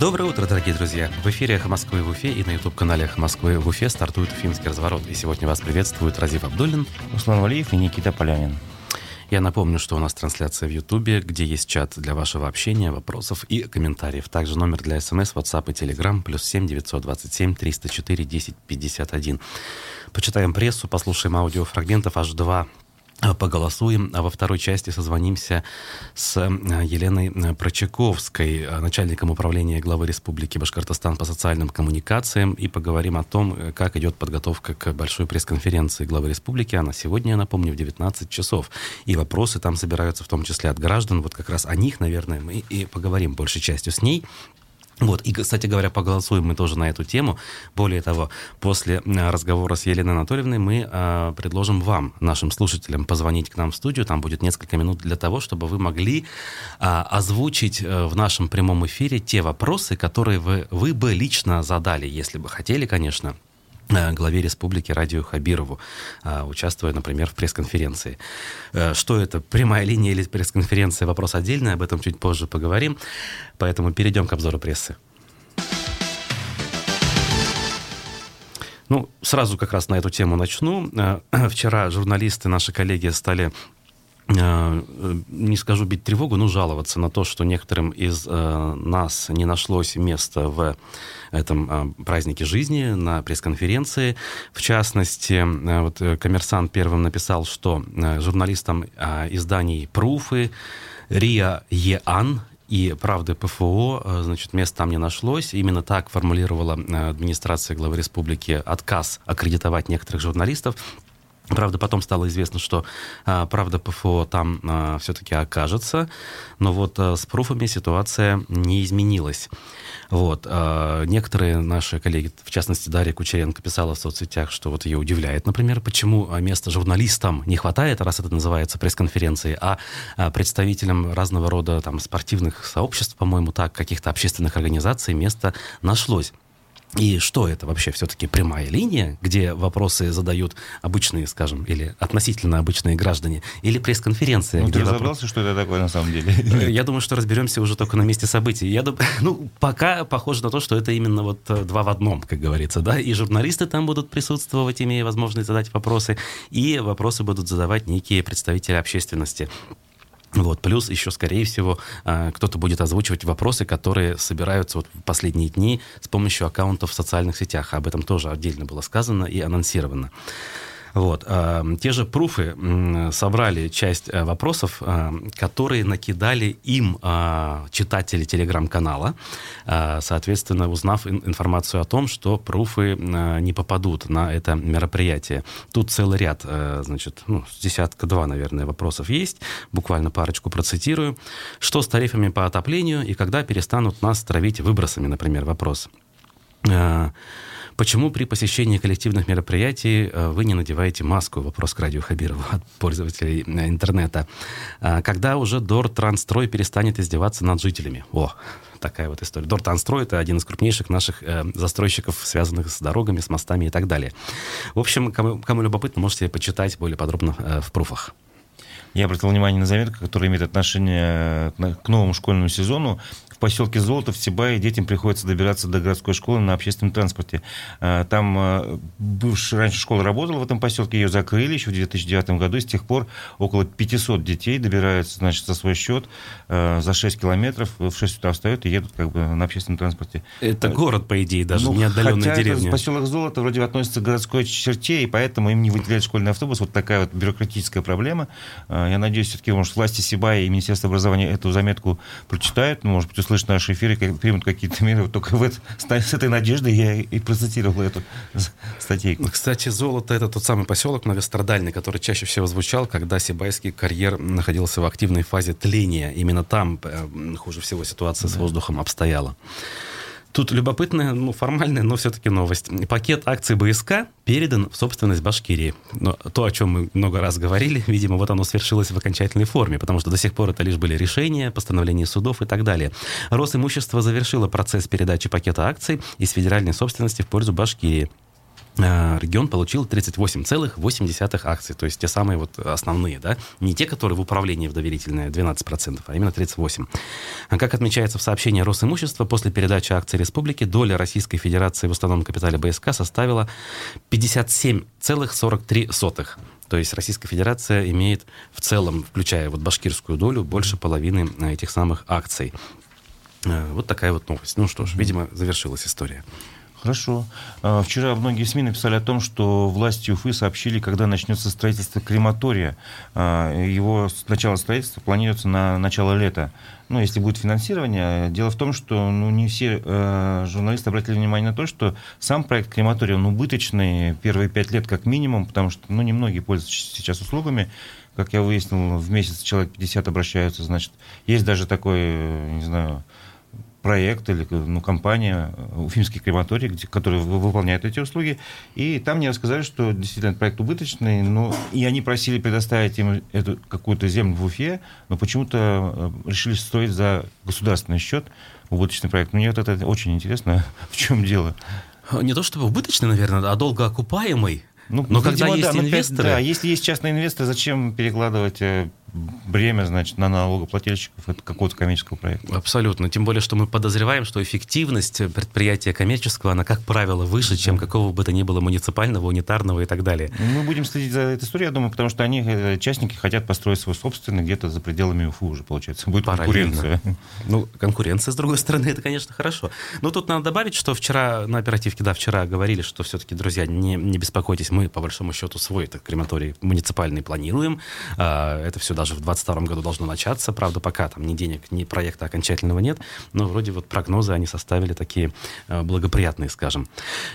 Доброе утро, дорогие друзья! В эфире «Эхо Москвы в Уфе» и на YouTube-канале «Эхо Москвы в Уфе» стартует Уфимский разворот. И сегодня вас приветствуют Разиф Абдуллин, Руслан Валиев и Никита Полянин. Я напомню, что у нас трансляция в YouTube, где есть чат для вашего общения, вопросов и комментариев. Также номер для СМС, WhatsApp и Telegram +7 927 304 10 51. Почитаем прессу, послушаем аудиофрагментов, аж 2. Поголосуем, а во второй части созвонимся с Еленой Прочаковской, начальником управления главы Республики Башкортостан по социальным коммуникациям, и поговорим о том, как идет подготовка к большой пресс-конференции главы Республики. Она сегодня, я напомню, в 19 часов. И вопросы там собираются в том числе от граждан. Вот как раз о них, наверное, мы и поговорим большей частью с ней. Вот. И, кстати говоря, поголосуем мы тоже на эту тему. Более того, после разговора с Еленой Анатольевной мы предложим вам, нашим слушателям, позвонить к нам в студию. Там будет несколько минут для того, чтобы вы могли озвучить в нашем прямом эфире те вопросы, которые вы бы лично задали, если бы хотели, конечно, главе республики Радию Хабирову, участвуя, например, в пресс-конференции. Что это, прямая линия или пресс-конференция? Вопрос отдельный, об этом чуть позже поговорим. Поэтому перейдем к обзору прессы. Ну, сразу как раз на эту тему начну. Вчера журналисты, наши коллеги, стали, не скажу бить тревогу, но жаловаться на то, что некоторым из нас не нашлось места в этом празднике жизни, на пресс-конференции. В частности, вот «Коммерсант» первым написал, что журналистам изданий «Пруфы», «РИА ЕАН» и «Правды ПФО», значит, мест там не нашлось. Именно так формулировала администрация главы республики отказ аккредитовать некоторых журналистов. Правда, потом стало известно, что «Правда ПФО» там все-таки окажется, но вот с «Пруфами» ситуация не изменилась. Вот. Некоторые наши коллеги, в частности, Дарья Кучеренко, писала в соцсетях, что вот ее удивляет, например, почему места журналистам не хватает, раз это называется пресс-конференцией, а представителям разного рода там, спортивных сообществ, по-моему, так, каких-то общественных организаций место нашлось. И что это вообще все-таки прямая линия, где вопросы задают обычные, скажем, или относительно обычные граждане, или пресс-конференция? Ну, ты разобрался, что это такое на самом деле? Я думаю, что разберемся уже только на месте событий. Пока похоже на то, что это именно вот два в одном, как говорится, да, и журналисты там будут присутствовать, имея возможность задать вопросы, и вопросы будут задавать некие представители общественности. Вот. Плюс еще, скорее всего, кто-то будет озвучивать вопросы, которые собираются вот в последние дни с помощью аккаунтов в социальных сетях. Об этом тоже отдельно было сказано и анонсировано. Вот. Те же «Пруфы» собрали часть вопросов, которые накидали им читатели телеграм-канала, соответственно, узнав информацию о том, что «Пруфы» не попадут на это мероприятие. Тут целый ряд, значит, десятка-два, наверное, вопросов есть. Буквально парочку процитирую. Что с тарифами по отоплению и когда перестанут нас травить выбросами, например, вопрос. Почему при посещении коллективных мероприятий вы не надеваете маску? Вопрос к Радию Хабирову от пользователей интернета. Когда уже Дортранстрой перестанет издеваться над жителями? О, такая вот история. Дортранстрой — это один из крупнейших наших застройщиков, связанных с дорогами, с мостами и так далее. В общем, кому любопытно, можете почитать более подробно в «Пруфах». Я обратил внимание на заметку, которая имеет отношение к новому школьному сезону. В поселке Золото в Сибае детям приходится добираться до городской школы на общественном транспорте. Там бывшая раньше школа работала в этом поселке, ее закрыли еще в 2009 году, и с тех пор около 500 детей добираются, значит, за свой счет, за 6 километров, в 6 утра встают и едут как бы на общественном транспорте. Это город, по идее, даже, не отдаленная деревня. Хотя поселок Золото вроде относится к городской черте, и поэтому им не выделяют школьный автобус. Вот такая вот бюрократическая проблема. Я надеюсь, все-таки, может, власти Сибая и Министерство образования эту заметку прочитают, может быть, услышат наши эфиры, примут какие-то меры. Вот только с этой надеждой я и процитировал эту статейку. Кстати, Золото — это тот самый поселок многострадальный, который чаще всего звучал, когда сибайский карьер находился в активной фазе тления. Именно там хуже всего ситуация с воздухом обстояла. Тут любопытная, формальная, но все-таки новость. Пакет акций БСК передан в собственность Башкирии. Но то, о чем мы много раз говорили, видимо, вот оно свершилось в окончательной форме, потому что до сих пор это лишь были решения, постановления судов и так далее. Росимущество завершило процесс передачи пакета акций из федеральной собственности в пользу Башкирии. регион получил 38,8 акций, то есть те самые вот основные, да, не те, которые в управлении в доверительное 12%, а именно 38%. Как отмечается в сообщении Росимущества, после передачи акций республики доля Российской Федерации в уставном капитале БСК составила 57,43%. То есть Российская Федерация имеет в целом, включая вот башкирскую долю, больше половины этих самых акций. Вот такая вот новость. Ну что ж, видимо, завершилась история. Хорошо. Вчера многие СМИ написали о том, что власти Уфы сообщили, когда начнется строительство крематория. Его начало строительства планируется на начало лета. Ну, если будет финансирование. Дело в том, что не все журналисты обратили внимание на то, что сам проект крематория, он убыточный первые 5 лет как минимум, потому что немногие пользуются сейчас услугами. Как я выяснил, в месяц человек 50 обращаются. Значит, есть даже такой, не знаю, проект или компания «Уфимский крематорий», который выполняет эти услуги. И там мне рассказали, что действительно проект убыточный, и они просили предоставить им эту какую-то землю в Уфе, но почему-то решили строить за государственный счет убыточный проект. Мне вот это очень интересно, в чем дело. Не то чтобы убыточный, наверное, а долго окупаемый. Но когда есть инвесторы... Да, если есть частные инвесторы, зачем перекладывать бремя, значит, на налогоплательщиков от какого-то коммерческого проекта? Абсолютно. Тем более, что мы подозреваем, что эффективность предприятия коммерческого, она, как правило, выше, чем какого бы то ни было муниципального, унитарного и так далее. Мы будем следить за этой историей, я думаю, потому что они, частники, хотят построить свой собственный где-то за пределами Уфы уже, получается. Будет конкуренция. Конкуренция, с другой стороны, это, конечно, хорошо. Но тут надо добавить, что вчера на оперативке, вчера говорили, что все-таки, друзья, не беспокойтесь, мы, по большому счету, свой крематорий муниципальный планируем. Это все даже в 2022 году должно начаться. Правда, пока там ни денег, ни проекта окончательного нет. Но вроде вот прогнозы они составили такие благоприятные, скажем.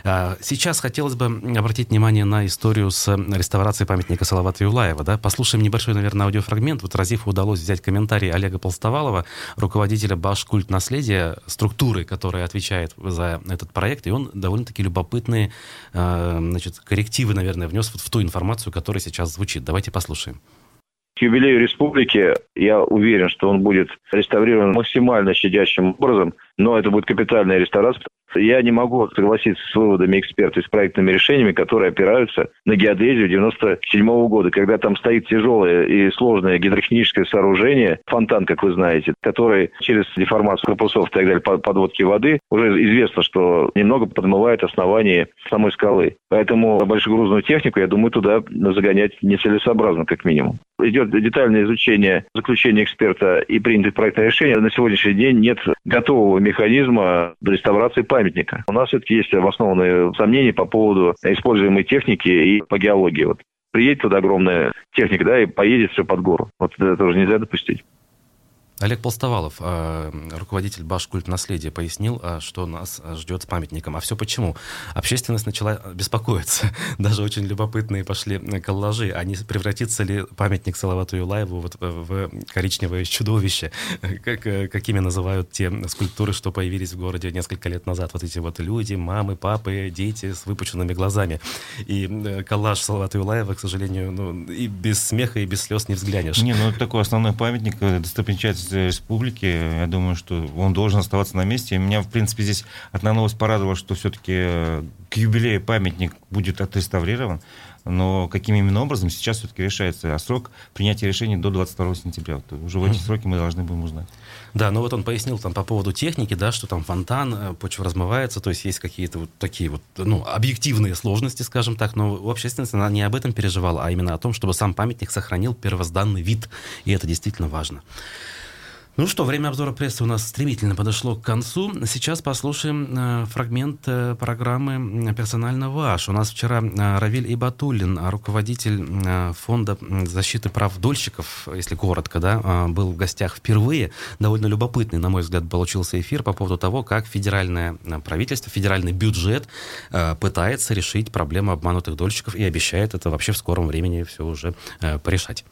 Сейчас хотелось бы обратить внимание на историю с реставрацией памятника Салавата Юлаева. Да? Послушаем небольшой, наверное, аудиофрагмент. Вот Разифу удалось взять комментарий Олега Полстовалова, руководителя Башкультнаследия, структуры, которая отвечает за этот проект. И он довольно-таки любопытные коррективы, наверное, внес в ту информацию, которая сейчас звучит. Давайте послушаем. К юбилею республики, я уверен, что он будет реставрирован максимально щадящим образом, но это будет капитальная реставрация. Я не могу согласиться с выводами экспертов, с проектными решениями, которые опираются на геодезию 1997 года, когда там стоит тяжелое и сложное гидрохимическое сооружение, фонтан, как вы знаете, который через деформацию корпусов и так далее, подводки воды, уже известно, что немного подмывает основание самой скалы. Поэтому большегрузную технику, я думаю, туда загонять нецелесообразно, как минимум. Идет детальное изучение заключения эксперта и принятое проектное решение. На сегодняшний день нет готового механизма реставрации памятника. У нас все-таки есть обоснованные сомнения по поводу используемой техники и по геологии. Вот приедет туда огромная техника, и поедет все под гору. Вот это уже нельзя допустить. Олег Полстовалов, руководитель Башкультнаследия, пояснил, что нас ждет с памятником. А все почему? Общественность начала беспокоиться. Даже очень любопытные пошли коллажи. А не превратится ли памятник Салавату Юлаеву в коричневое чудовище, какими называют те скульптуры, что появились в городе несколько лет назад. Вот эти вот люди, мамы, папы, дети с выпученными глазами. И коллаж Салавата Юлаева, к сожалению, и без смеха, и без слез не взглянешь. Это такой основной памятник, достопримечательность республики, я думаю, что он должен оставаться на месте. И меня, в принципе, здесь одна новость порадовала, что все-таки к юбилею памятник будет отреставрирован, но каким именно образом сейчас все-таки решается. А срок принятия решений до 22 сентября. Вот уже в эти сроки мы должны будем узнать. Да, вот он пояснил по поводу техники, что там фонтан, почва размывается, то есть есть какие-то вот такие вот, объективные сложности, скажем так, но общественность, она не об этом переживала, а именно о том, чтобы сам памятник сохранил первозданный вид, и это действительно важно. Время обзора прессы у нас стремительно подошло к концу. Сейчас послушаем фрагмент программы «Персонально ваш». У нас вчера Равиль Ибатуллин, руководитель фонда защиты прав дольщиков, если коротко, был в гостях впервые. Довольно любопытный, на мой взгляд, получился эфир по поводу того, как федеральное правительство, федеральный бюджет пытается решить проблему обманутых дольщиков и обещает это вообще в скором времени все уже порешать.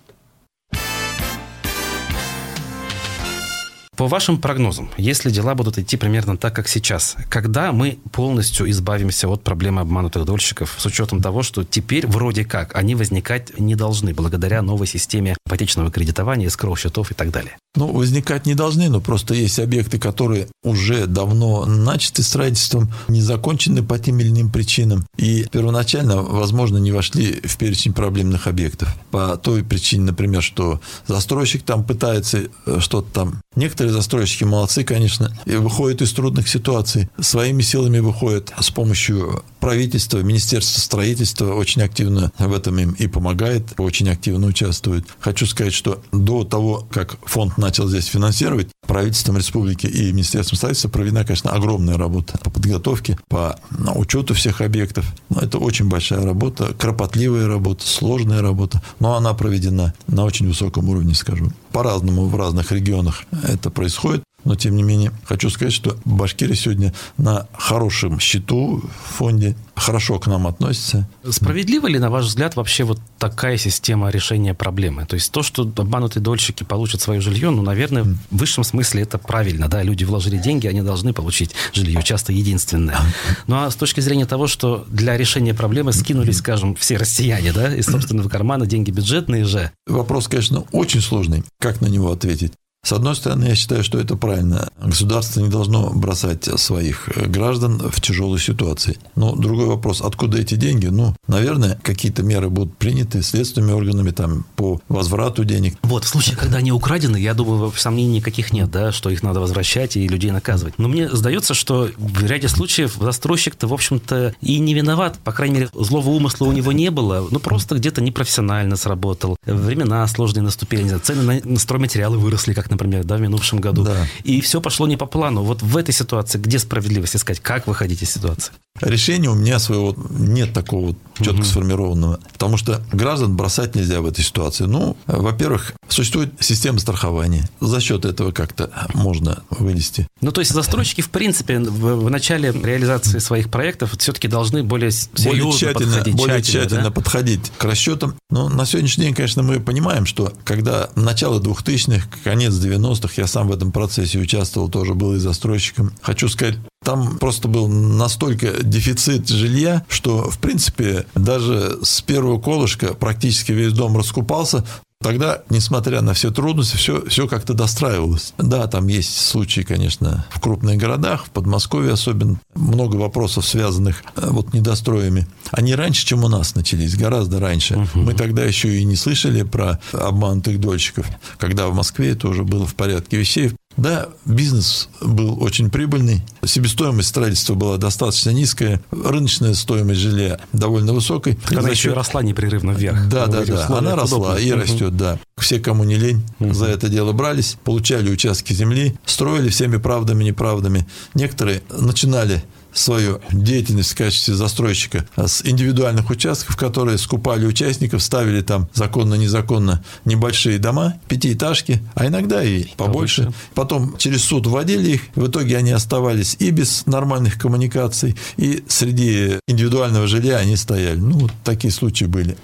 По вашим прогнозам, если дела будут идти примерно так, как сейчас, когда мы полностью избавимся от проблемы обманутых дольщиков, с учетом того, что теперь вроде как они возникать не должны благодаря новой системе ипотечного кредитования, escrow-счетов и так далее? Ну, возникать не должны, но просто есть объекты, которые уже давно начаты строительством, не закончены по тем или иным причинам и первоначально, возможно, не вошли в перечень проблемных объектов. По той причине, например, что застройщик там пытается что-то там. Некоторые застройщики молодцы, конечно, и выходят из трудных ситуаций. Своими силами выходят с помощью правительства, Министерства строительства очень активно в этом им и помогает, очень активно участвует. Хочу сказать, что до того, как фонд начал здесь финансировать, правительством республики и Министерством строительства проведена, конечно, огромная работа по подготовке, по учету всех объектов. Но это очень большая работа, кропотливая работа, сложная работа, но она проведена на очень высоком уровне, скажу. По-разному в разных регионах это происходит. Но, тем не менее, хочу сказать, что Башкирия сегодня на хорошем счету в фонде, хорошо к нам относится. Справедлива ли, на ваш взгляд, вообще вот такая система решения проблемы? То есть то, что обманутые дольщики получат свое жилье, ну, наверное, в высшем смысле это правильно, да, люди вложили деньги, они должны получить жилье, часто единственное. Ну, а с точки зрения того, что для решения проблемы скинулись, скажем, все россияне, да, из собственного кармана, деньги бюджетные же. Вопрос, конечно, очень сложный. Как на него ответить? С одной стороны, я считаю, что это правильно. Государство не должно бросать своих граждан в тяжелой ситуации. Но другой вопрос, откуда эти деньги? Ну, наверное, какие-то меры будут приняты следственными органами там, по возврату денег. Вот, в случае, когда они украдены, я думаю, сомнений никаких нет, да, что их надо возвращать и людей наказывать. Но мне сдается, что в ряде случаев застройщик-то, в общем-то, и не виноват. По крайней мере, злого умысла у него не было. Ну, просто где-то непрофессионально сработал. Времена сложные наступили. Цены на стройматериалы выросли, как например, да, в минувшем году. Да. И все пошло не по плану. Вот в этой ситуации, где справедливость искать? Как выходить из ситуации? Решения у меня своего нет такого четко сформированного. Потому что граждан бросать нельзя в этой ситуации. Ну, во-первых, существует система страхования. За счет этого как-то можно вынести. Ну, то есть застройщики, в принципе, в начале реализации своих проектов все-таки должны более серьезно подходить. Более тщательно подходить к расчетам. Но на сегодняшний день, конечно, мы понимаем, что когда начало 2000-х, конец 90-х, я сам в этом процессе участвовал, тоже был и застройщиком. Хочу сказать, там просто был настолько дефицит жилья, что, в принципе, даже с первого колышка практически весь дом раскупался. Тогда, несмотря на все трудности, все как-то достраивалось. Да, там есть случаи, конечно, в крупных городах, в Подмосковье особенно. Много вопросов, связанных вот недостроями. Они раньше, чем у нас начались, гораздо раньше. Мы тогда еще и не слышали про обманутых дольщиков, когда в Москве это уже было в порядке вещей. Да, бизнес был очень прибыльный, себестоимость строительства была достаточно низкая, рыночная стоимость жилья довольно высокой. Она еще и росла непрерывно вверх. Да, она росла и растет, да. Все, кому не лень, за это дело брались, получали участки земли, строили всеми правдами, неправдами. Некоторые начинали свою деятельность в качестве застройщика с индивидуальных участков, которые скупали участников, ставили там законно-незаконно небольшие дома, пятиэтажки, а иногда и побольше. Потом через суд вводили их. В итоге они оставались и без нормальных коммуникаций, и среди индивидуального жилья они стояли. Ну, вот такие случаи были.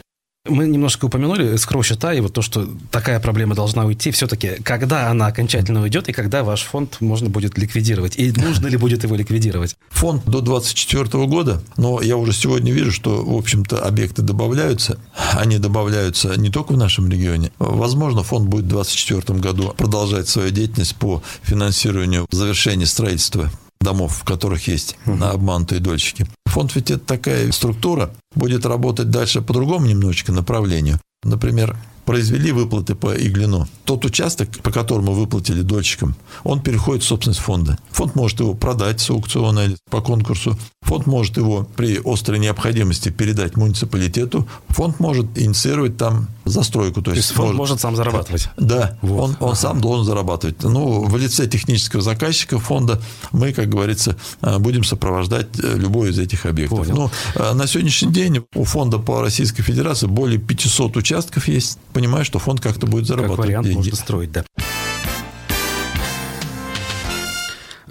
Мы немножко упомянули escrow-счета и вот то, что такая проблема должна уйти. Все-таки, когда она окончательно уйдет и когда ваш фонд можно будет ликвидировать? И нужно ли будет его ликвидировать? Фонд до 2024 года, но я уже сегодня вижу, что, в общем-то, объекты добавляются. Они добавляются не только в нашем регионе. Возможно, фонд будет в 2024 году продолжать свою деятельность по финансированию завершения строительства домов, в которых есть обманутые дольщики. Фонд ведь это такая структура, будет работать дальше по другому немножечко направлению. Например, произвели выплаты по Иглино. Тот участок, по которому выплатили дольщикам, он переходит в собственность фонда. Фонд может его продать с аукциона или по конкурсу. Фонд может его при острой необходимости передать муниципалитету. Фонд может инициировать там застройку. То есть фонд может сам зарабатывать? Да, вот. Он сам должен зарабатывать. Ну, в лице технического заказчика фонда мы, как говорится, будем сопровождать любой из этих объектов. Понял. Но на сегодняшний день у фонда по Российской Федерации более 500 участков есть. Понимаю, что фонд как-то будет зарабатывать. Как вариант можно строить, да.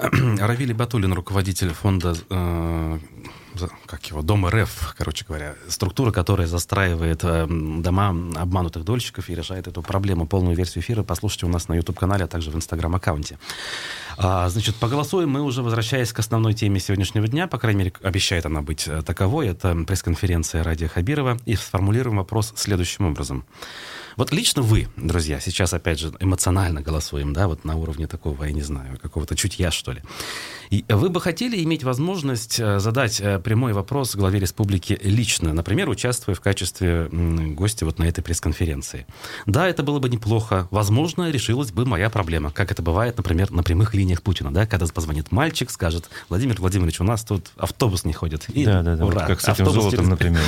Равиль Ибатуллин, руководитель фонда Дом РФ, короче говоря, структура, которая застраивает дома обманутых дольщиков и решает эту проблему. Полную версию эфира послушайте у нас на YouTube-канале, а также в Instagram-аккаунте. Значит, поголосуем мы уже, возвращаясь к основной теме сегодняшнего дня, по крайней мере, обещает она быть таковой, это пресс-конференция Радия Хабирова, и сформулируем вопрос следующим образом. Вот лично вы, друзья, сейчас, опять же, эмоционально голосуем, да, вот на уровне такого, я не знаю, какого-то чутья, что ли. И вы бы хотели иметь возможность задать прямой вопрос главе республики лично, например, участвуя в качестве гостя вот на этой пресс-конференции? Да, это было бы неплохо. Возможно, решилась бы моя проблема, как это бывает, например, на прямых линиях Путина, да, когда позвонит мальчик, скажет: Владимир Владимирович, у нас тут автобус не ходит. И да, ура, вот как с этим золотом, например,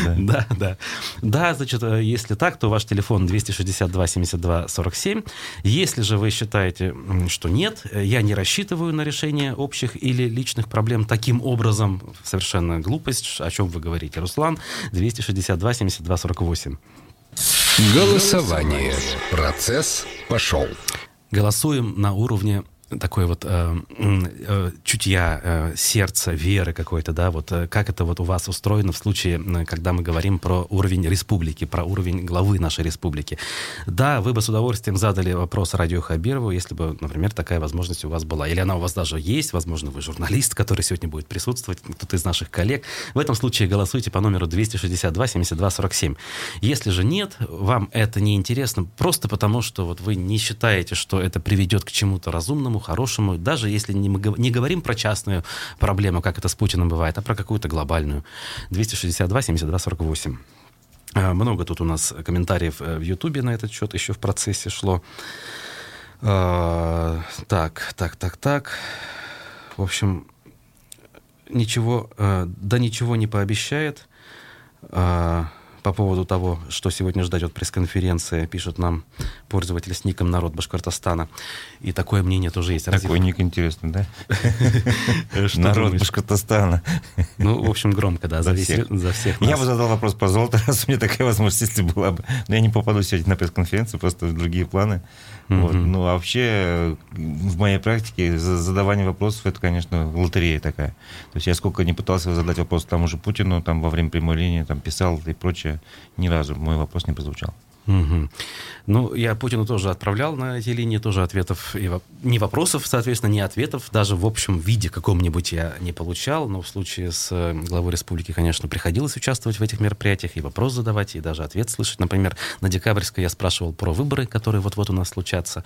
да. Да, значит, если так, то ваш телефон 262-72-47. Если же вы считаете, что нет, я не рассчитываю на решение общих или личных проблем таким образом, совершенно глупость, о чем вы говорите, Руслан, 262-72-48. Голосование. Процесс пошел. Голосуем на уровне такой вот чутья, сердца, веры какой-то, да, вот как это вот у вас устроено в случае, когда мы говорим про уровень республики, про уровень главы нашей республики. Да, вы бы с удовольствием задали вопрос Радию Хабирову, если бы, например, такая возможность у вас была. Или она у вас даже есть, возможно, вы журналист, который сегодня будет присутствовать, кто-то из наших коллег. В этом случае голосуйте по номеру 262-72-47. Если же нет, вам это не интересно, просто потому что вот вы не считаете, что это приведет к чему-то разумному, хорошему, даже если не говорим про частную проблему, как это с Путиным бывает, а про какую-то глобальную. 262-72-48. Много тут у нас комментариев в Ютубе на этот счет еще в процессе шло. Так. В общем, ничего не пообещает по поводу того, что сегодня ждать от пресс-конференции, пишет нам пользователь с ником «Народ Башкортостана». И такое мнение тоже есть. Такой ник интересный, да? «Народ Башкортостана». Ну, в общем, громко, да, за всех нас. Я бы задал вопрос про золото, раз у меня такая возможность, если была бы. Но я не попаду сегодня на пресс-конференцию, просто другие планы. Ну, вообще, в моей практике задавание вопросов, это, конечно, лотерея такая. То есть я сколько не пытался задать вопрос тому же Путину, там, во время прямой линии, там, писал и прочее, ни разу мой вопрос не прозвучал. Угу. Ну, я Путину тоже отправлял на эти линии, тоже ответов, и не вопросов, соответственно, не ответов, даже в общем виде каком-нибудь я не получал, но в случае с главой республики, конечно, приходилось участвовать в этих мероприятиях, и вопрос задавать, и даже ответ слышать. Например, на Декабрьской я спрашивал про выборы, которые вот-вот у нас случатся.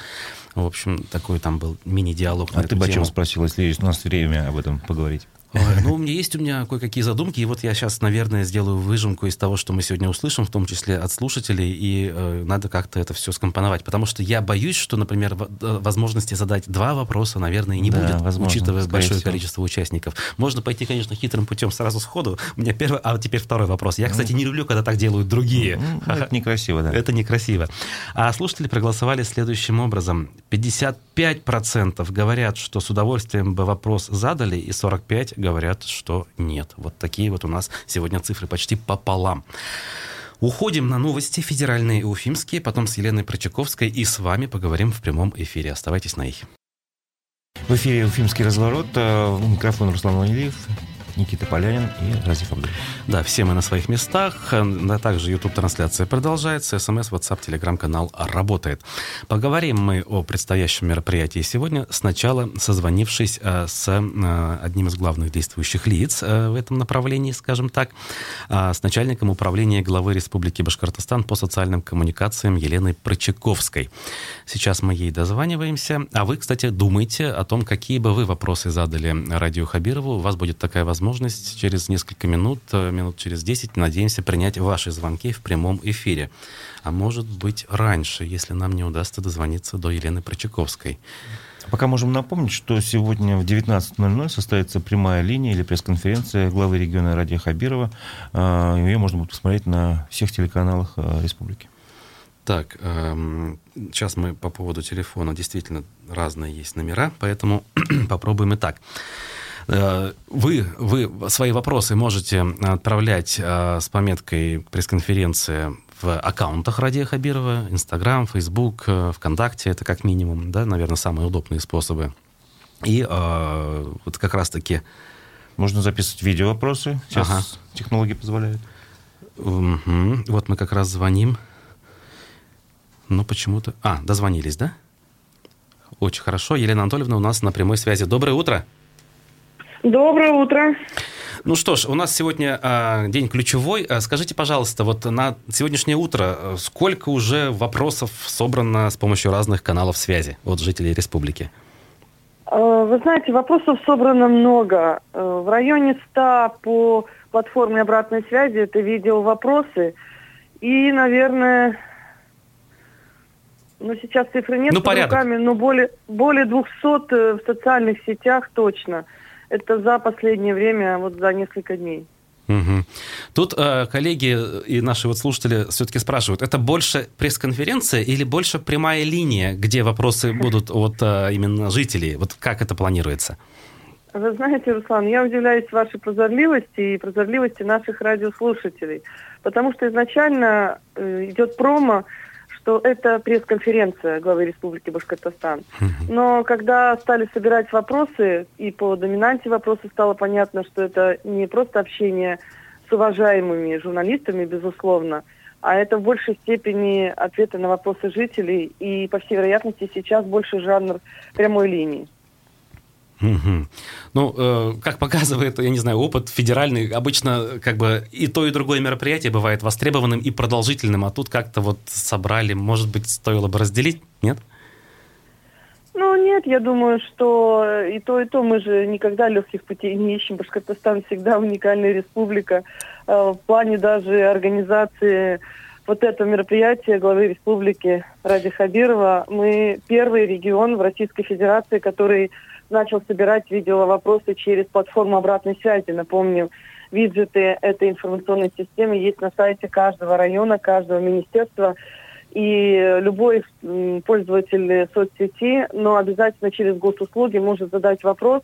В общем, такой там был мини-диалог. А ты бы о чем спросил, если есть у нас время об этом поговорить? Ну, у меня кое-какие задумки, и вот я сейчас, наверное, сделаю выжимку из того, что мы сегодня услышим, в том числе от слушателей, и надо как-то это все скомпоновать, потому что я боюсь, что, например, возможности задать два вопроса, наверное, не будет, возможно, учитывая большое количество участников. Можно пойти, конечно, хитрым путем сразу сходу. У меня первый, а теперь второй вопрос. Я, кстати, не люблю, когда так делают другие. Это некрасиво, да. Это некрасиво. А слушатели проголосовали следующим образом. 55% говорят, что с удовольствием бы вопрос задали, и 45% говорят, что нет. Вот такие вот у нас сегодня цифры почти пополам. Уходим на новости федеральные и уфимские, потом с Еленой Прочаковской и с вами поговорим в прямом эфире. Оставайтесь на эхе. В эфире «Уфимский разворот». У микрофона Руслан Валиев, Никита Полянин и Разиф Абдуллин. Да, все мы на своих местах. Да, также YouTube-трансляция продолжается. СМС, WhatsApp, Telegram-канал работает. Поговорим мы о предстоящем мероприятии сегодня. Сначала созвонившись с одним из главных действующих лиц в этом направлении, скажем так, с начальником управления главы Республики Башкортостан по социальным коммуникациям Еленой Прочаковской. Сейчас мы ей дозваниваемся. А вы, кстати, думаете о том, какие бы вы вопросы задали Радию Хабирову. У вас будет такая возможность через несколько минут через 10, надеемся, принять ваши звонки в прямом эфире. А может быть, раньше, если нам не удастся дозвониться до Елены Прочаковской. Пока можем напомнить, что сегодня в 19:00 состоится прямая линия или пресс-конференция главы региона Радия Хабирова. Ее можно будет посмотреть на всех телеканалах республики. Так, сейчас мы по поводу телефона. Действительно, разные есть номера, поэтому попробуем и так. Вы свои вопросы можете отправлять с пометкой пресс-конференции в аккаунтах Радия Хабирова, Инстаграм, Фейсбук, ВКонтакте, это как минимум, да, наверное, самые удобные способы. И вот как раз-таки Можно записывать видео-опросы. Сейчас технологии позволяют. Вот мы как раз звоним. Но почему-то... дозвонились, да? Очень хорошо. Елена Анатольевна у нас на прямой связи. Доброе утро. Доброе утро. Ну что ж, у нас сегодня день ключевой. Скажите, пожалуйста, вот на сегодняшнее утро сколько уже вопросов собрано с помощью разных каналов связи от жителей республики? Вы знаете, вопросов собрано много. В районе 100 по платформе обратной связи это видео-вопросы. И, наверное... Ну, сейчас цифры нет, но более 200 в социальных сетях точно. Это за последнее время, вот за несколько дней. Угу. Тут коллеги и наши вот слушатели все-таки спрашивают, это больше пресс-конференция или больше прямая линия, где вопросы будут от именно жителей? Вот как это планируется? Вы знаете, Руслан, я удивляюсь вашей прозорливости и прозорливости наших радиослушателей. Потому что изначально идет промо, что это пресс-конференция главы Республики Башкортостан. Но когда стали собирать вопросы, и по доминанте вопросов стало понятно, что это не просто общение с уважаемыми журналистами, безусловно, а это в большей степени ответы на вопросы жителей, и, по всей вероятности, сейчас больше жанр прямой линии. Угу. Ну, как показывает, я не знаю, опыт федеральный, обычно как бы и то, и другое мероприятие бывает востребованным и продолжительным, а тут как-то вот собрали, может быть, стоило бы разделить, нет? Ну, нет, я думаю, что и то, мы же никогда легких путей не ищем, Башкортостан всегда уникальная республика, в плане даже организации вот этого мероприятия главы республики Радия Хабирова. Мы первый регион в Российской Федерации, который... начал собирать видеовопросы через платформу обратной связи. Напомню, виджеты этой информационной системы есть на сайте каждого района, каждого министерства. И любой пользователь соцсети, но обязательно через госуслуги может задать вопрос.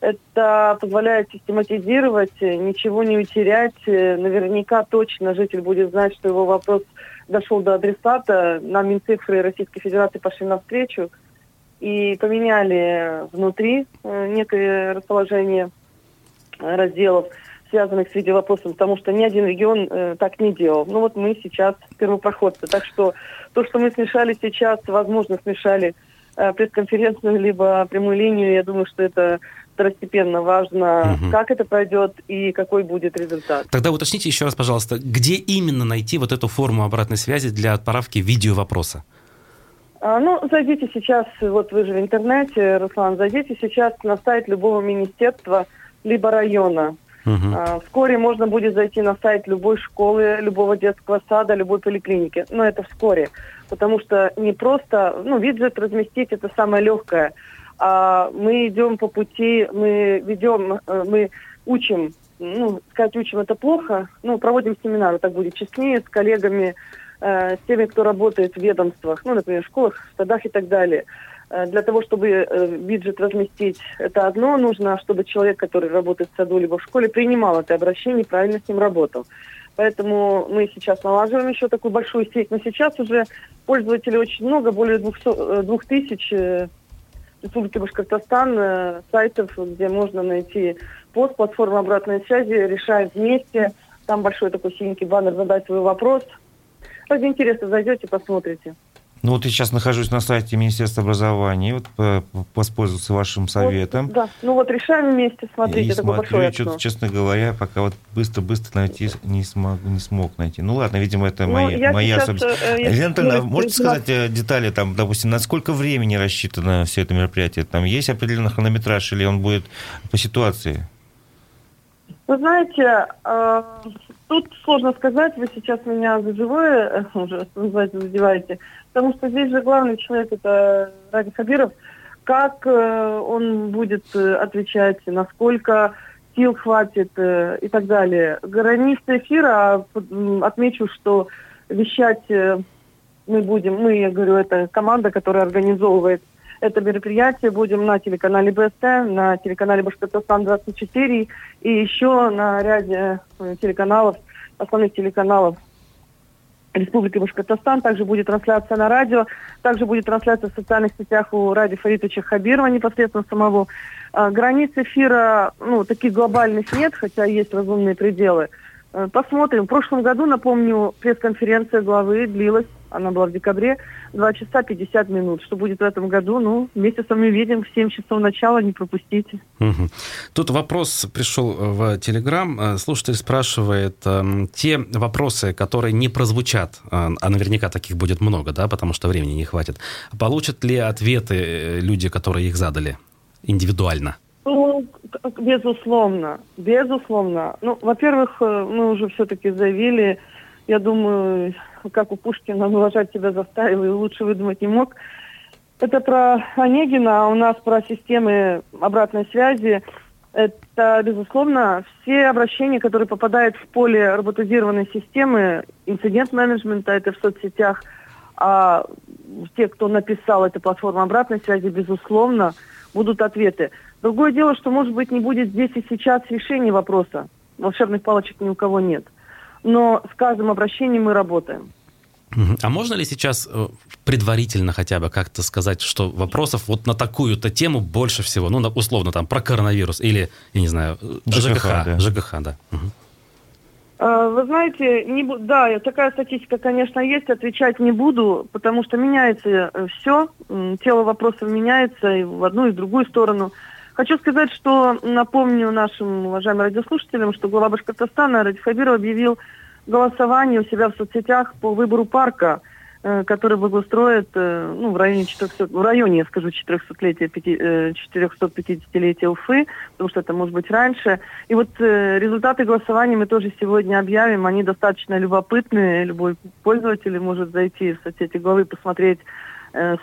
Это позволяет систематизировать, ничего не утерять. Наверняка точно житель будет знать, что его вопрос дошел до адресата. Нам Минцифры Российской Федерации пошли навстречу и поменяли внутри некое расположение разделов, связанных с видеовопросом, потому что ни один регион так не делал. Ну вот мы сейчас первопроходцы. Так что то, что мы смешали сейчас, возможно, смешали пресс-конференцию либо прямую линию, я думаю, что это... второстепенно важно, как это пройдет и какой будет результат. Тогда уточните еще раз, пожалуйста, где именно найти вот эту форму обратной связи для отправки видеовопроса? Ну, зайдите сейчас, вот вы же в интернете, Руслан, зайдите сейчас на сайт любого министерства, либо района. Вскоре можно будет зайти на сайт любой школы, любого детского сада, любой поликлиники. Но это вскоре, потому что не просто, ну, виджет разместить, это самое легкое. А мы идем по пути, мы учим, ну, сказать учим это плохо, ну, проводим семинары, так будет честнее, с коллегами, с теми, кто работает в ведомствах, ну, например, в школах, в садах и так далее. Для того, чтобы виджет разместить, это одно нужно, чтобы человек, который работает в саду либо в школе, принимал это обращение и правильно с ним работал. Поэтому мы сейчас налаживаем еще такую большую сеть. Но сейчас уже пользователей очень много, более 2000 Республики Башкортостан, сайтов, где можно найти пост, платформу обратной связи, решаем вместе. Там большой такой синенький баннер, задать свой вопрос. Ради интереса зайдете, посмотрите. Ну вот я сейчас нахожусь на сайте Министерства образования, вот воспользоваться вашим советом. Вот, да, ну вот решаем вместе, смотрите, и такое большое окно. Что-то, честно говоря, пока вот быстро найти не смог найти. Ну ладно, видимо, это моя особенность. Елена, можете сказать детали, там, допустим, на сколько времени рассчитано все это мероприятие? Там есть определенный хронометраж или он будет по ситуации? Вы знаете, тут сложно сказать, вы сейчас меня за живое уже, что называется, задеваете, потому что здесь же главный человек, это Радий Хабиров, как он будет отвечать, насколько сил хватит и так далее. Границы эфира, отмечу, что вещать мы будем, я говорю, это команда, которая организовывает это мероприятие, будем на телеканале БСТ, на телеканале Башкортостан-24 и еще на ряде телеканалов, основных телеканалов Республики Башкортостан, также будет трансляция на радио, также будет трансляция в социальных сетях у Радия Фаридовича Хабирова непосредственно самого. Границ эфира, таких глобальных нет, хотя есть разумные пределы. Посмотрим. В прошлом году, напомню, пресс-конференция главы длилась, она была в декабре, 2 часа 50 минут. Что будет в этом году, вместе со мной видим, в 7 часов начала, не пропустите. Угу. Тут вопрос пришел в Telegram. Слушатель спрашивает, те вопросы, которые не прозвучат, а наверняка таких будет много, да, потому что времени не хватит, получат ли ответы люди, которые их задали индивидуально? Безусловно. Во-первых, мы уже все-таки заявили, я думаю, как у Пушкина, «Уважать тебя заставил, и лучше выдумать не мог». Это про Онегина, а у нас про системы обратной связи. Это, безусловно, все обращения, которые попадают в поле роботизированной системы, инцидент-менеджмента, это в соцсетях, а те, кто написал эту платформу обратной связи, безусловно, будут ответы. Другое дело, что, может быть, не будет здесь и сейчас решения вопроса. Волшебных палочек ни у кого нет. Но с каждым обращением мы работаем. А можно ли сейчас предварительно хотя бы как-то сказать, что вопросов вот на такую-то тему больше всего? Условно, там, про коронавирус или, я не знаю, ЖКХ. Вы знаете, такая статистика, конечно, есть, отвечать не буду, потому что меняется все, тело вопросов меняется и в одну, и в другую сторону. Хочу сказать, что напомню нашим уважаемым радиослушателям, что глава Башкортостана Радий Хабиров объявил голосование у себя в соцсетях по выбору парка, который благоустроит в районе 450-летия Уфы, потому что это может быть раньше. И вот результаты голосования мы тоже сегодня объявим. Они достаточно любопытные. Любой пользователь может зайти в соцсети главы, посмотреть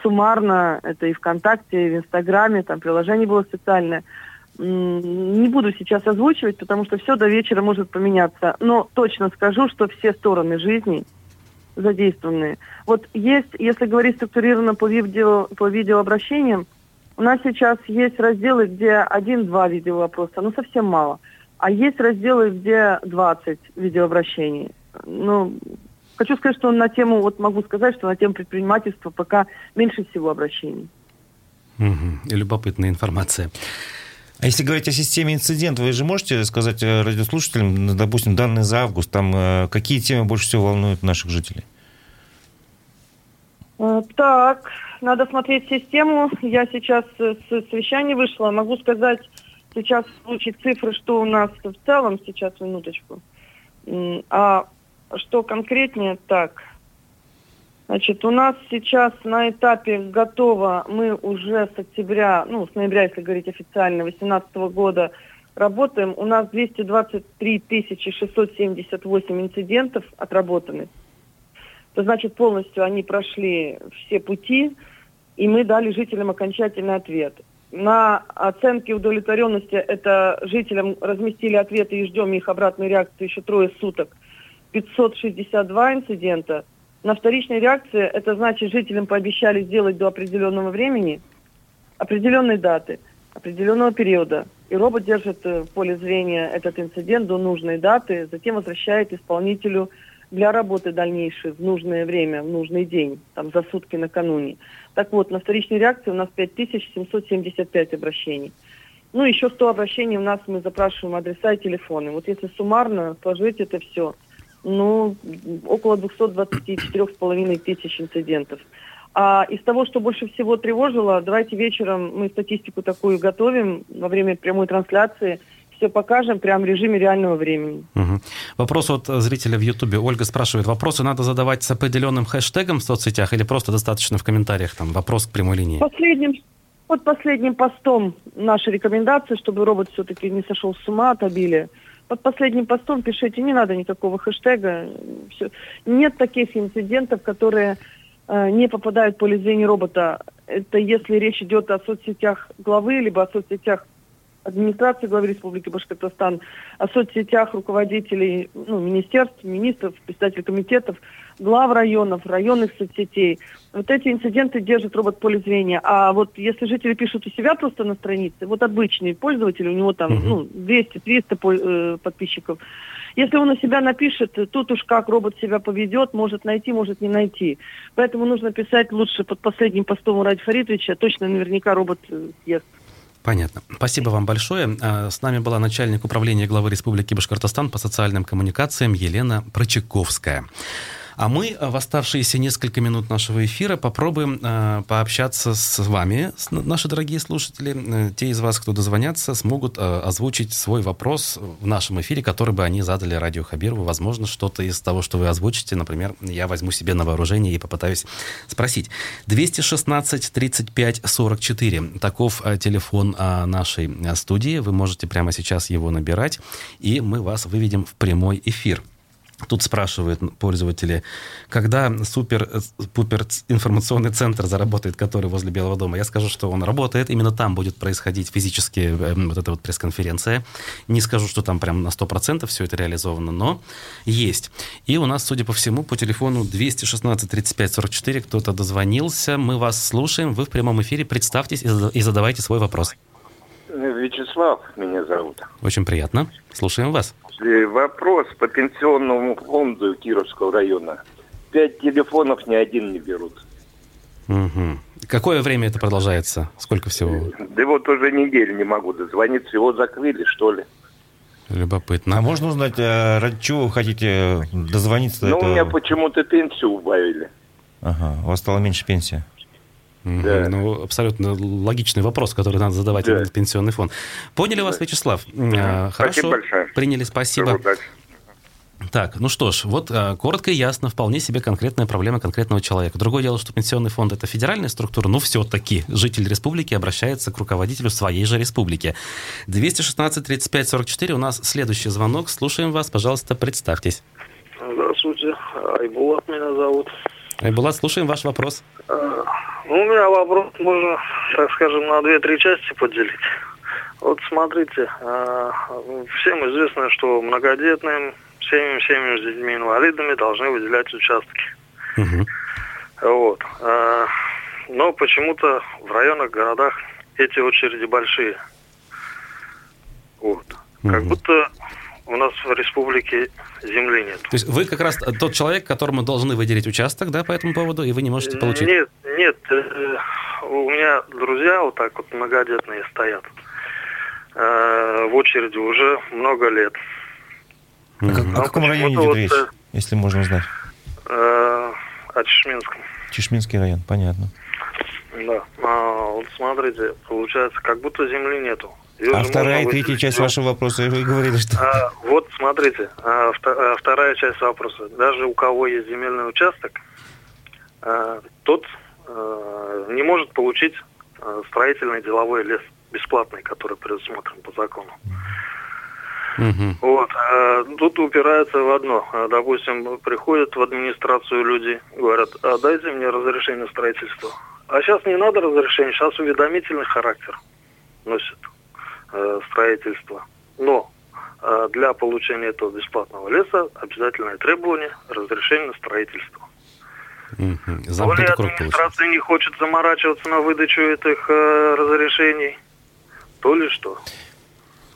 суммарно. Это и ВКонтакте, и в Инстаграме. Там приложение было специальное. Не буду сейчас озвучивать, потому что все до вечера может поменяться. Но точно скажу, что все стороны жизни задействованные. Вот есть, если говорить структурированно по видеообращениям, у нас сейчас есть разделы, где 1-2 видеовопроса, совсем мало. А есть разделы, где 20 видеообращений. Хочу сказать, что на тему предпринимательства пока меньше всего обращений. Угу. Любопытная информация. А если говорить о системе инцидентов, вы же можете сказать радиослушателям, допустим, данные за август, там какие темы больше всего волнуют наших жителей? Так, надо смотреть систему. Я сейчас с совещания вышла. Могу сказать сейчас в случае цифры, что у нас в целом сейчас, минуточку. А что конкретнее, так. Значит, у нас сейчас на этапе готово, мы уже с октября, с ноября, если говорить официально, 2018 года работаем. У нас 223 678 инцидентов отработаны. Это значит, полностью они прошли все пути, и мы дали жителям окончательный ответ. На оценке удовлетворенности это жителям разместили ответы и ждем их обратную реакцию еще 3 суток. 562 инцидента. На вторичной реакции, это значит, жителям пообещали сделать до определенного времени, определенной даты, определенного периода. И робот держит в поле зрения этот инцидент до нужной даты, затем возвращает исполнителю для работы дальнейшей в нужное время, в нужный день, за сутки накануне. Так вот, на вторичной реакции у нас 5775 обращений. Еще 100 обращений у нас мы запрашиваем адреса и телефоны. Вот если суммарно сложить это все... около 224,5 тысяч инцидентов. А из того, что больше всего тревожило, давайте вечером мы статистику такую готовим во время прямой трансляции, все покажем прямо в режиме реального времени. Угу. Вопрос от зрителя в Ютубе. Ольга спрашивает, вопросы надо задавать с определенным хэштегом в соцсетях или просто достаточно в комментариях вопрос к прямой линии? Под последним постом наши рекомендации, чтобы робот все-таки не сошел с ума от обилия. Под последним постом пишите, не надо никакого хэштега. Все. Нет таких инцидентов, которые не попадают в поле зрения робота. Это если речь идет о соцсетях главы, либо о соцсетях администрации главы Республики Башкортостан, о соцсетях руководителей министерств, министров, председателей комитетов, глав районов, районных соцсетей. Вот эти инциденты держит робот поле зрения. А вот если жители пишут у себя просто на странице, вот обычный пользователь, у него там 200-300 подписчиков, если он у себя напишет, тут уж как робот себя поведет, может найти, может не найти. Поэтому нужно писать лучше под последним постом у Радия Фаритовича, точно наверняка робот съест. Понятно. Спасибо вам большое. С нами была начальник управления главы Республики Башкортостан по социальным коммуникациям Елена Прочаковская. А мы в оставшиеся несколько минут нашего эфира попробуем пообщаться с вами, наши дорогие слушатели. Те из вас, кто дозвонятся, смогут озвучить свой вопрос в нашем эфире, который бы они задали Радию Хабирову. Возможно, что-то из того, что вы озвучите, например, я возьму себе на вооружение и попытаюсь спросить. 216-35-44. Таков телефон нашей студии. Вы можете прямо сейчас его набирать, и мы вас выведем в прямой эфир. Тут спрашивают пользователи, когда супер-пупер информационный центр заработает, который возле Белого дома. Я скажу, что он работает. Именно там будет происходить физически вот эта вот пресс-конференция. Не скажу, что там прям на 100% все это реализовано, но есть. И у нас, судя по всему, по телефону 216-35-44 кто-то дозвонился. Мы вас слушаем. Вы в прямом эфире. Представьтесь и задавайте свой вопрос. Вячеслав меня зовут. Очень приятно. Слушаем вас. Вопрос по пенсионному фонду Кировского района. 5 телефонов, ни один не берут. Угу. Какое время это продолжается? Сколько всего? Да вот уже неделю не могу дозвониться. Его закрыли, что ли? Любопытно. А можно узнать, ради чего вы хотите дозвониться? Ну, у меня почему-то пенсию убавили. Ага, у вас стало меньше пенсии. Да. Ну, абсолютно логичный вопрос, который надо задавать в этот пенсионный фонд. Поняли вас, Вячеслав? Да. Хорошо, спасибо, приняли, спасибо. Так, ну что ж, вот коротко и ясно, вполне себе конкретная проблема конкретного человека. Другое дело, что пенсионный фонд – это федеральная структура, но все-таки житель республики обращается к руководителю своей же республики. 216-35-44, у нас следующий звонок, слушаем вас, пожалуйста, представьтесь. Здравствуйте, Айбулат меня зовут. Айбулат, слушаем ваш вопрос. У меня вопрос можно, так скажем, на 2-3 части поделить. Вот смотрите, всем известно, что многодетным семьям с детьми инвалидами должны выделять участки. Угу. Вот. Но почему-то в районах, городах эти очереди большие. Вот. Угу. Как будто у нас в республике земли нет. То есть вы как раз тот человек, которому должны выделить участок, да, по этому поводу, и вы не можете получить? Нет, у меня друзья вот так вот многодетные стоят в очереди уже много лет. О каком районе идет речь, если можно узнать? О Чешминском. Чешминский район, понятно. Да, вот смотрите, получается, как будто земли нету. Ее вторая и третья часть вашего вопроса, вы говорили, что... вот, смотрите, вторая часть вопроса. Даже у кого есть земельный участок, тот не может получить строительный деловой лес бесплатный, который предусмотрен по закону. Угу. Вот. Тут упирается в одно. Допустим, приходят в администрацию люди, говорят, дайте мне разрешение строительства. А сейчас не надо разрешения, сейчас уведомительный характер носит строительства. Но для получения этого бесплатного леса обязательное требование разрешения на строительство. Более администрации не хочет заморачиваться на выдачу этих разрешений. То ли что.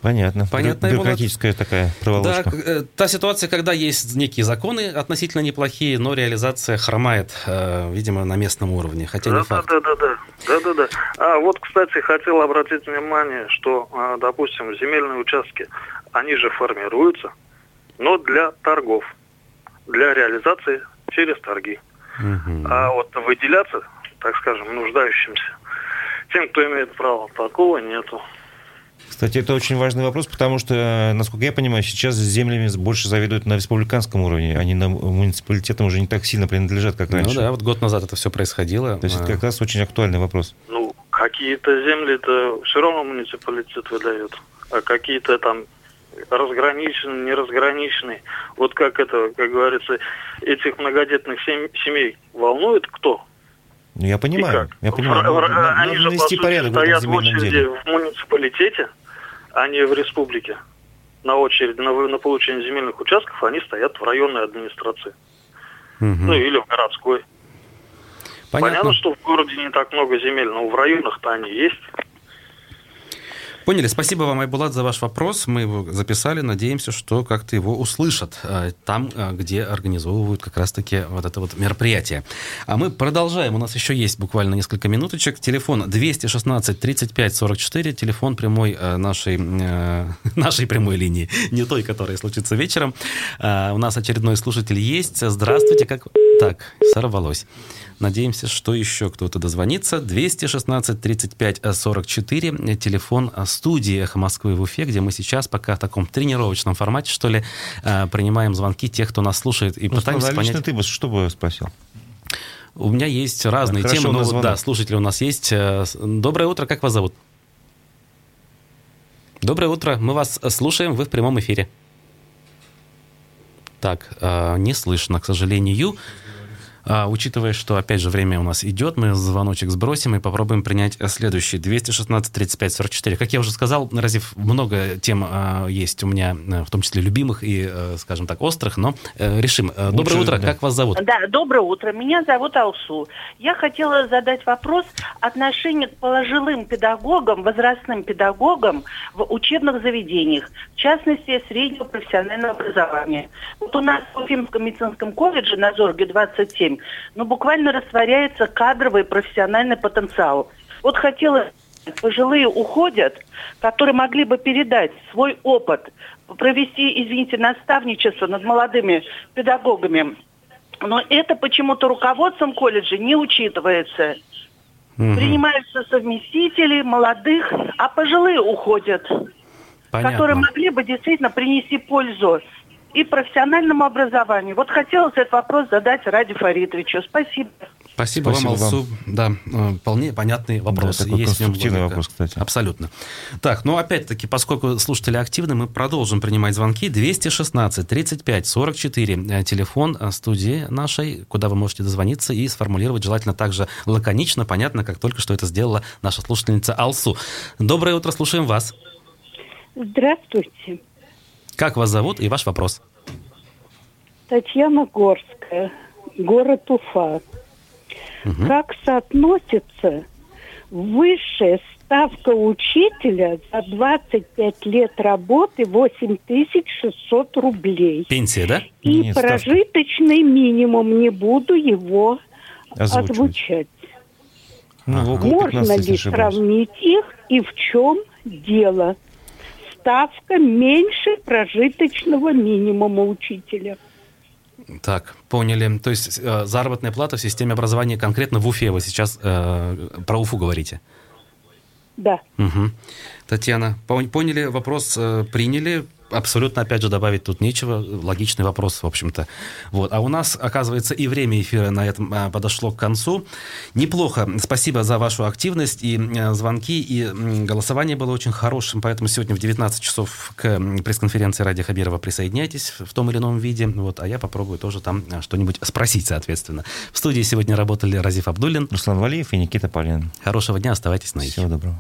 Понятно. Бюрократическая такая проволочка. Да, та ситуация, когда есть некие законы относительно неплохие, но реализация хромает, видимо, на местном уровне. Хотя не факт. Да. А вот, кстати, хотел обратить внимание, что, допустим, земельные участки, они же формируются, но для торгов, для реализации через торги. Угу. А вот выделяться, так скажем, нуждающимся, тем, кто имеет право, такого нету. Кстати, это очень важный вопрос, потому что, насколько я понимаю, сейчас землями больше заведуют на республиканском уровне, они на муниципалитетам уже не так сильно принадлежат, как раньше. Ну да, вот год назад это все происходило. То есть это как раз очень актуальный вопрос. Ну, какие-то земли-то все равно муниципалитет выдает, а какие-то там разграниченные, неразграниченные. Вот как это, как говорится, этих многодетных семей волнует кто? Ну, я понимаю. Они же, по сути, стоят в очереди в муниципалитете, а не в республике. На очередь на получение земельных участков они стоят в районной администрации. Угу. Ну или в городской. Понятно, что в городе не так много земель, но в районах-то они есть. Поняли. Спасибо вам, Айбулат, за ваш вопрос. Мы его записали. Надеемся, что как-то его услышат там, где организовывают как раз-таки вот это вот мероприятие. А мы продолжаем. У нас еще есть буквально несколько минуточек. Телефон 216-35-44. Телефон прямой нашей прямой линии. Не той, которая случится вечером. У нас очередной слушатель есть. Здравствуйте. Как... Так, сорвалось. Надеемся, что еще кто-то дозвонится. 216-35-44. Телефон студии «Эхо Москвы» в Уфе, где мы сейчас пока в таком тренировочном формате, что ли, принимаем звонки тех, кто нас слушает. И пытаемся понять... Лично ты бы что бы спросил? У меня есть разные темы. Но вот, да, слушатели у нас есть. Доброе утро. Как вас зовут? Доброе утро. Мы вас слушаем. Вы в прямом эфире. Так, не слышно, к сожалению. Учитывая, что, опять же, время у нас идет, мы звоночек сбросим и попробуем принять следующий. 216-35-44. Как я уже сказал, Разиф, много тем есть у меня, в том числе любимых и, скажем так, острых, но решим. Доброе утро, да. Как вас зовут? Да, доброе утро, меня зовут Алсу. Я хотела задать вопрос отношению к пожилым педагогам, возрастным педагогам в учебных заведениях, в частности, среднего профессионального образования. Вот у нас в Уфимском медицинском колледже на Зорге 27 буквально растворяется кадровый профессиональный потенциал. Вот хотела, пожилые уходят, которые могли бы передать свой опыт, провести, извините, наставничество над молодыми педагогами. Но это почему-то руководством колледжа не учитывается. Угу. Принимаются совместители, молодых, а пожилые уходят, понятно, которые могли бы действительно принести пользу и профессиональному образованию. Вот хотелось этот вопрос задать Радию Фаритовичу. Спасибо. Спасибо вам, Алсу. Да, вполне понятный вопрос. Да, такой конструктивный вопрос, кстати. Абсолютно. Так, опять-таки, поскольку слушатели активны, мы продолжим принимать звонки. 216-35-44. Телефон студии нашей, куда вы можете дозвониться и сформулировать желательно также лаконично, понятно, как только что это сделала наша слушательница Алсу. Доброе утро, слушаем вас. Здравствуйте. Как вас зовут и ваш вопрос? Татьяна Горская, город Уфа. Угу. Как соотносится высшая ставка учителя за 25 лет работы 8600 рублей? Пенсия, да? И нет, прожиточный минимум, не буду его озвучать. Можно ли сравнить их и в чем дело? Ставка меньше прожиточного минимума учителя. Так, поняли. То есть заработная плата в системе образования конкретно в Уфе. Вы сейчас про Уфу говорите? Да. Угу. Татьяна, поняли вопрос, приняли. Абсолютно, опять же, добавить тут нечего. Логичный вопрос, в общем-то. Вот. А у нас, оказывается, и время эфира на этом подошло к концу. Неплохо. Спасибо за вашу активность. И звонки, и голосование было очень хорошим. Поэтому сегодня в 19 часов к пресс-конференции Радия Хабирова присоединяйтесь в том или ином виде. Вот. А я попробую тоже там что-нибудь спросить, соответственно. В студии сегодня работали Разиф Абдуллин, Руслан Валиев и Никита Полянин. Хорошего дня. Оставайтесь на их. Всего доброго.